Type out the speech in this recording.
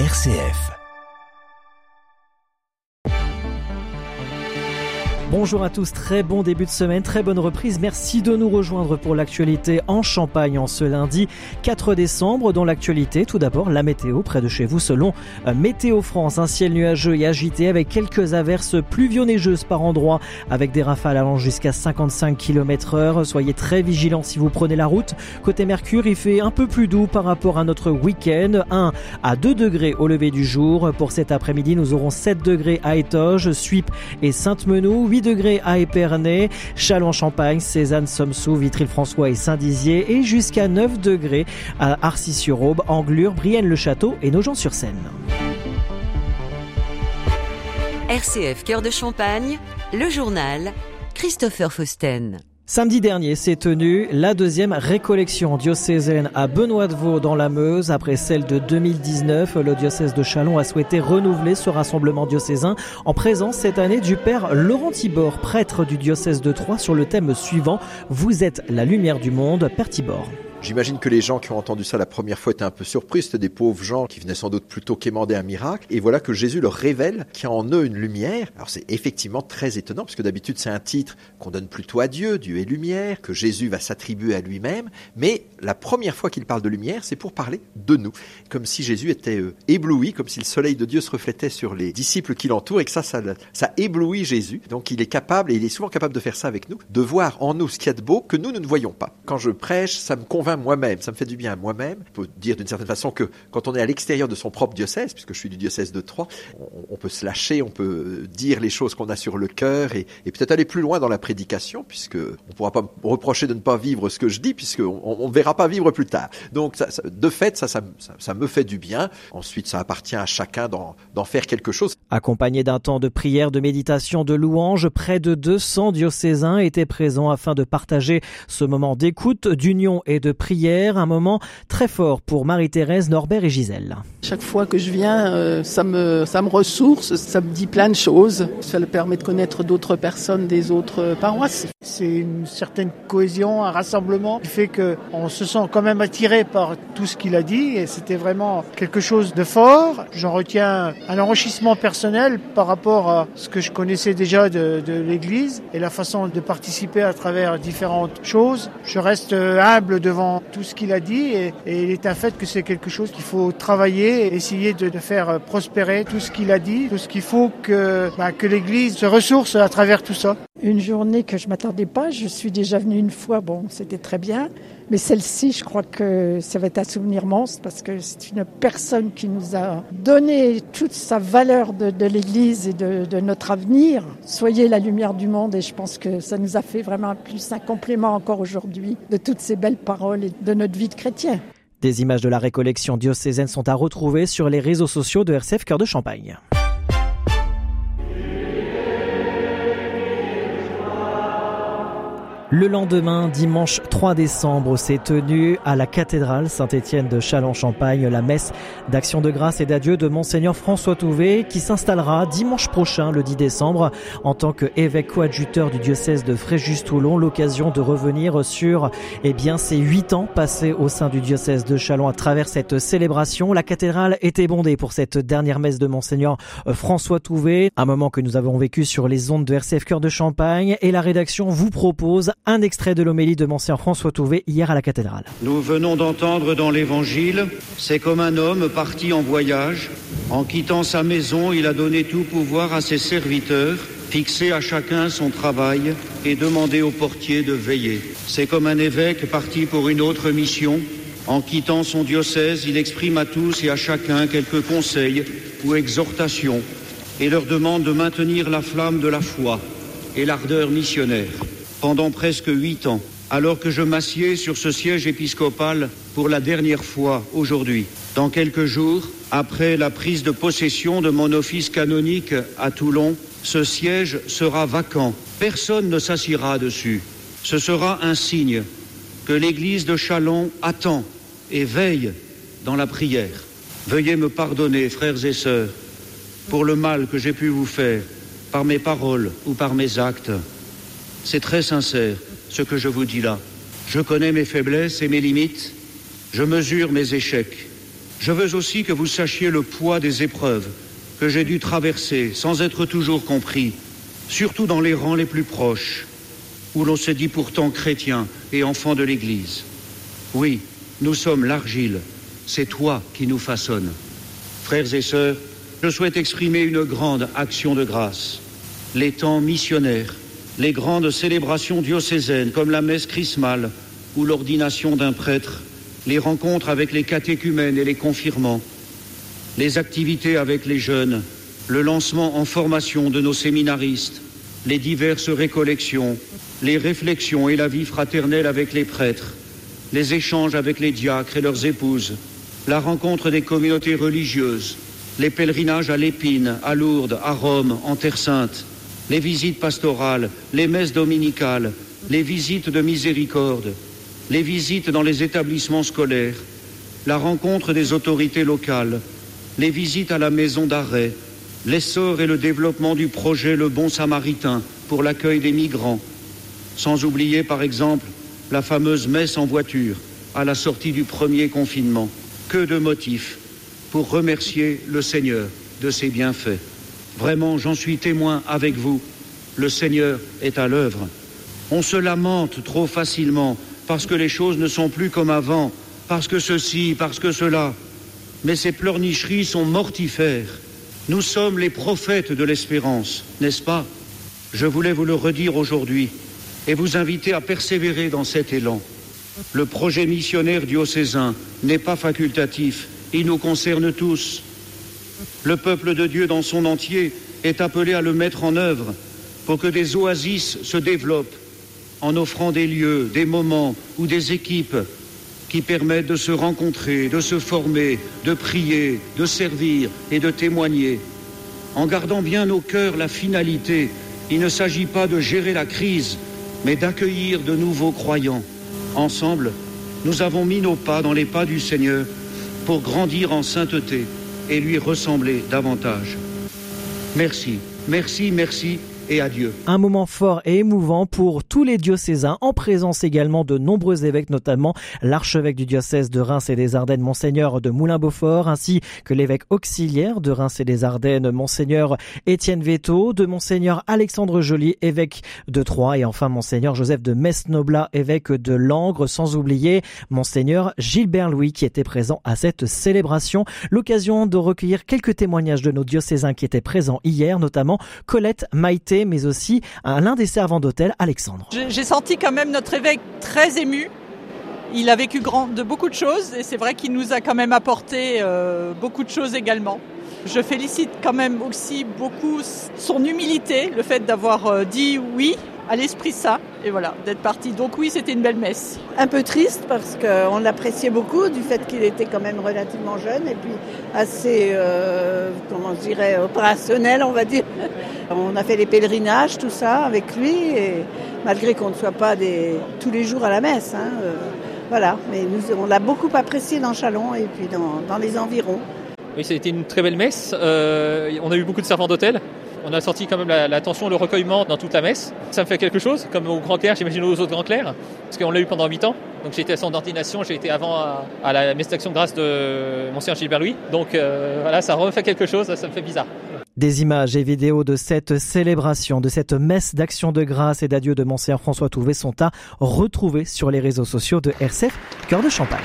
RCF. Bonjour à tous, très bon début de semaine, très bonne reprise. Merci de nous rejoindre pour l'actualité en Champagne en ce lundi 4 décembre. Dans l'actualité, tout d'abord, la météo près de chez vous selon Météo France. Un ciel nuageux et agité avec quelques averses pluvio-neigeuses par endroits avec des rafales allant jusqu'à 55 km/h. Soyez très vigilants si vous prenez la route. Côté Mercure, il fait un peu plus doux par rapport à notre week-end. 1 à 2 degrés au lever du jour. Pour cet après-midi, nous aurons 7 degrés à Étoges, Suip et Sainte-Menehould. 8 degrés à Épernay, Châlons-en-Champagne, Cézanne, Somsou, Vitry-le-François et Saint-Dizier et jusqu'à 9 degrés à Arcis-sur-Aube, Anglure, Brienne-le-Château et Nogent-sur-Seine. RCF Cœur de Champagne, le journal, Christopher Fausten. Samedi dernier s'est tenue la deuxième récollection diocésaine à Benoît-de-Vaux dans la Meuse. Après celle de 2019, le diocèse de Châlons a souhaité renouveler ce rassemblement diocésain en présence cette année du père Laurent Tibor, prêtre du diocèse de Troyes, sur le thème suivant « Vous êtes la lumière du monde, père Tibor ». J'imagine que les gens qui ont entendu ça la première fois étaient un peu surpris, c'était des pauvres gens qui venaient sans doute plutôt quémander un miracle, et voilà que Jésus leur révèle qu'il y a en eux une lumière. Alors c'est effectivement très étonnant, parce que d'habitude c'est un titre qu'on donne plutôt à Dieu, Dieu est lumière, que Jésus va s'attribuer à lui-même, mais la première fois qu'il parle de lumière, c'est pour parler de nous, comme si Jésus était ébloui, comme si le soleil de Dieu se reflétait sur les disciples qui l'entourent, et que ça éblouit Jésus, donc il est capable, et il est souvent capable de faire ça avec nous, de voir en nous ce qu'il y a de beau que nous ne voyons pas. Quand je prêche, ça me convainc moi-même, ça me fait du bien à moi-même. On peut dire d'une certaine façon que quand on est à l'extérieur de son propre diocèse, puisque je suis du diocèse de Troyes, on peut se lâcher, on peut dire les choses qu'on a sur le cœur et peut-être aller plus loin dans la prédication, puisque on ne pourra pas me reprocher de ne pas vivre ce que je dis, puisqu'on ne verra pas vivre plus tard. Donc ça me fait du bien. Ensuite, ça appartient à chacun d'en faire quelque chose. Accompagné d'un temps de prière, de méditation, de louange, près de 200 diocésains étaient présents afin de partager ce moment d'écoute, d'union et de prière, un moment très fort pour Marie-Thérèse, Norbert et Gisèle. Chaque fois que je viens, ça me ressource, ça me dit plein de choses. Ça le permet de connaître d'autres personnes des autres paroisses. C'est une certaine cohésion, un rassemblement qui fait qu'on se sent quand même attiré par tout ce qu'il a dit et c'était vraiment quelque chose de fort. J'en retiens un enrichissement personnel par rapport à ce que je connaissais déjà de l'Église et la façon de participer à travers différentes choses. Je reste humble devant tout ce qu'il a dit et il est un fait que c'est quelque chose qu'il faut travailler, essayer de faire prospérer tout ce qu'il a dit, tout ce qu'il faut que l'Église se ressource à travers tout ça. Une journée que je ne m'attendais pas, je suis déjà venue une fois, bon c'était très bien, mais celle-ci je crois que ça va être un souvenir monstre parce que c'est une personne qui nous a donné toute sa valeur de l'Église et de notre avenir. Soyez la lumière du monde et je pense que ça nous a fait vraiment plus un complément encore aujourd'hui de toutes ces belles paroles de notre vie de chrétien. Des images de la récollection diocésaine sont à retrouver sur les réseaux sociaux de RCF Cœur de Champagne. Le lendemain, dimanche 3 décembre, s'est tenue à la cathédrale Saint-Étienne de Châlons-Champagne la messe d'action de grâce et d'adieu de Monseigneur François Touvet qui s'installera dimanche prochain, le 10 décembre, en tant qu'évêque coadjuteur du diocèse de Fréjus-Toulon. L'occasion de revenir sur ces 8 ans passés au sein du diocèse de Châlons à travers cette célébration. La cathédrale était bondée pour cette dernière messe de Monseigneur François Touvet, un moment que nous avons vécu sur les ondes de RCF Cœur de Champagne et la rédaction vous propose un extrait de l'homélie de Mgr François Touvet hier à la cathédrale. Nous venons d'entendre dans l'Évangile, c'est comme un homme parti en voyage. En quittant sa maison, il a donné tout pouvoir à ses serviteurs, fixé à chacun son travail et demandé au portier de veiller. C'est comme un évêque parti pour une autre mission. En quittant son diocèse, il exprime à tous et à chacun quelques conseils ou exhortations et leur demande de maintenir la flamme de la foi et l'ardeur missionnaire. Pendant presque 8 ans, alors que je m'assieds sur ce siège épiscopal pour la dernière fois aujourd'hui, dans quelques jours, après la prise de possession de mon office canonique à Toulon, ce siège sera vacant. Personne ne s'assiera dessus. Ce sera un signe que l'Église de Châlons attend et veille dans la prière. Veuillez me pardonner, frères et sœurs, pour le mal que j'ai pu vous faire, par mes paroles ou par mes actes. C'est très sincère ce que je vous dis là. Je connais mes faiblesses et mes limites. Je mesure mes échecs. Je veux aussi que vous sachiez le poids des épreuves que j'ai dû traverser sans être toujours compris, surtout dans les rangs les plus proches, où l'on se dit pourtant chrétien et enfant de l'Église. Oui, nous sommes l'argile, c'est toi qui nous façonnes. Frères et sœurs, je souhaite exprimer une grande action de grâce. Les temps missionnaires, les grandes célébrations diocésaines comme la messe chrismale ou l'ordination d'un prêtre, les rencontres avec les catéchumènes et les confirmants, les activités avec les jeunes, le lancement en formation de nos séminaristes, les diverses récollections, les réflexions et la vie fraternelle avec les prêtres, les échanges avec les diacres et leurs épouses, la rencontre des communautés religieuses, les pèlerinages à l'Épine, à Lourdes, à Rome, en Terre Sainte, les visites pastorales, les messes dominicales, les visites de miséricorde, les visites dans les établissements scolaires, la rencontre des autorités locales, les visites à la maison d'arrêt, l'essor et le développement du projet Le Bon Samaritain pour l'accueil des migrants, sans oublier par exemple la fameuse messe en voiture à la sortie du premier confinement. Que de motifs pour remercier le Seigneur de ses bienfaits. Vraiment, j'en suis témoin avec vous, le Seigneur est à l'œuvre. On se lamente trop facilement parce que les choses ne sont plus comme avant, parce que ceci, parce que cela. Mais ces pleurnicheries sont mortifères. Nous sommes les prophètes de l'espérance, n'est-ce pas? Je voulais vous le redire aujourd'hui et vous inviter à persévérer dans cet élan. Le projet missionnaire diocésain n'est pas facultatif, il nous concerne tous. Le peuple de Dieu dans son entier est appelé à le mettre en œuvre pour que des oasis se développent en offrant des lieux, des moments ou des équipes qui permettent de se rencontrer, de se former, de prier, de servir et de témoigner. En gardant bien au cœur la finalité, il ne s'agit pas de gérer la crise, mais d'accueillir de nouveaux croyants. Ensemble, nous avons mis nos pas dans les pas du Seigneur pour grandir en sainteté et lui ressembler davantage. Merci, merci, merci. Et adieu. Un moment fort et émouvant pour tous les diocésains, en présence également de nombreux évêques, notamment l'archevêque du diocèse de Reims et des Ardennes, Monseigneur de Moulin-Beaufort, ainsi que l'évêque auxiliaire de Reims et des Ardennes, Monseigneur Étienne Vétaux, de Monseigneur Alexandre Joly, évêque de Troyes, et enfin Monseigneur Joseph de Mesnoblat, évêque de Langres, sans oublier Monseigneur Gilbert Louis qui était présent à cette célébration. L'occasion de recueillir quelques témoignages de nos diocésains qui étaient présents hier, notamment Colette, Maïté, mais aussi à l'un des servants d'hôtel, Alexandre. J'ai senti quand même notre évêque très ému. Il a vécu de beaucoup de choses et c'est vrai qu'il nous a quand même apporté beaucoup de choses également. Je félicite quand même aussi beaucoup son humilité, le fait d'avoir dit oui à l'Esprit Saint et voilà, d'être parti. Donc oui, c'était une belle messe. Un peu triste parce qu'on l'appréciait beaucoup du fait qu'il était quand même relativement jeune et puis assez, opérationnel, on va dire. On a fait les pèlerinages, tout ça, avec lui, et malgré qu'on ne soit pas tous les jours à la messe. Voilà, mais on l'a beaucoup apprécié dans Châlons et puis dans les environs. Oui, c'était une très belle messe. On a eu beaucoup de servants d'hôtel. On a senti quand même l'attention, le recueillement dans toute la messe. Ça me fait quelque chose, comme au grand clerc, j'imagine aux autres grands clercs, parce qu'on l'a eu pendant 8 ans. Donc j'ai été à son ordination, j'ai été avant à la messe d'action de grâce de Monseigneur Gilbert Louis. Donc voilà, ça refait quelque chose, ça me fait bizarre. Des images et vidéos de cette célébration, de cette messe d'action de grâce et d'adieu de Monseigneur François Touvet sont à retrouver sur les réseaux sociaux de RCF Cœur de Champagne.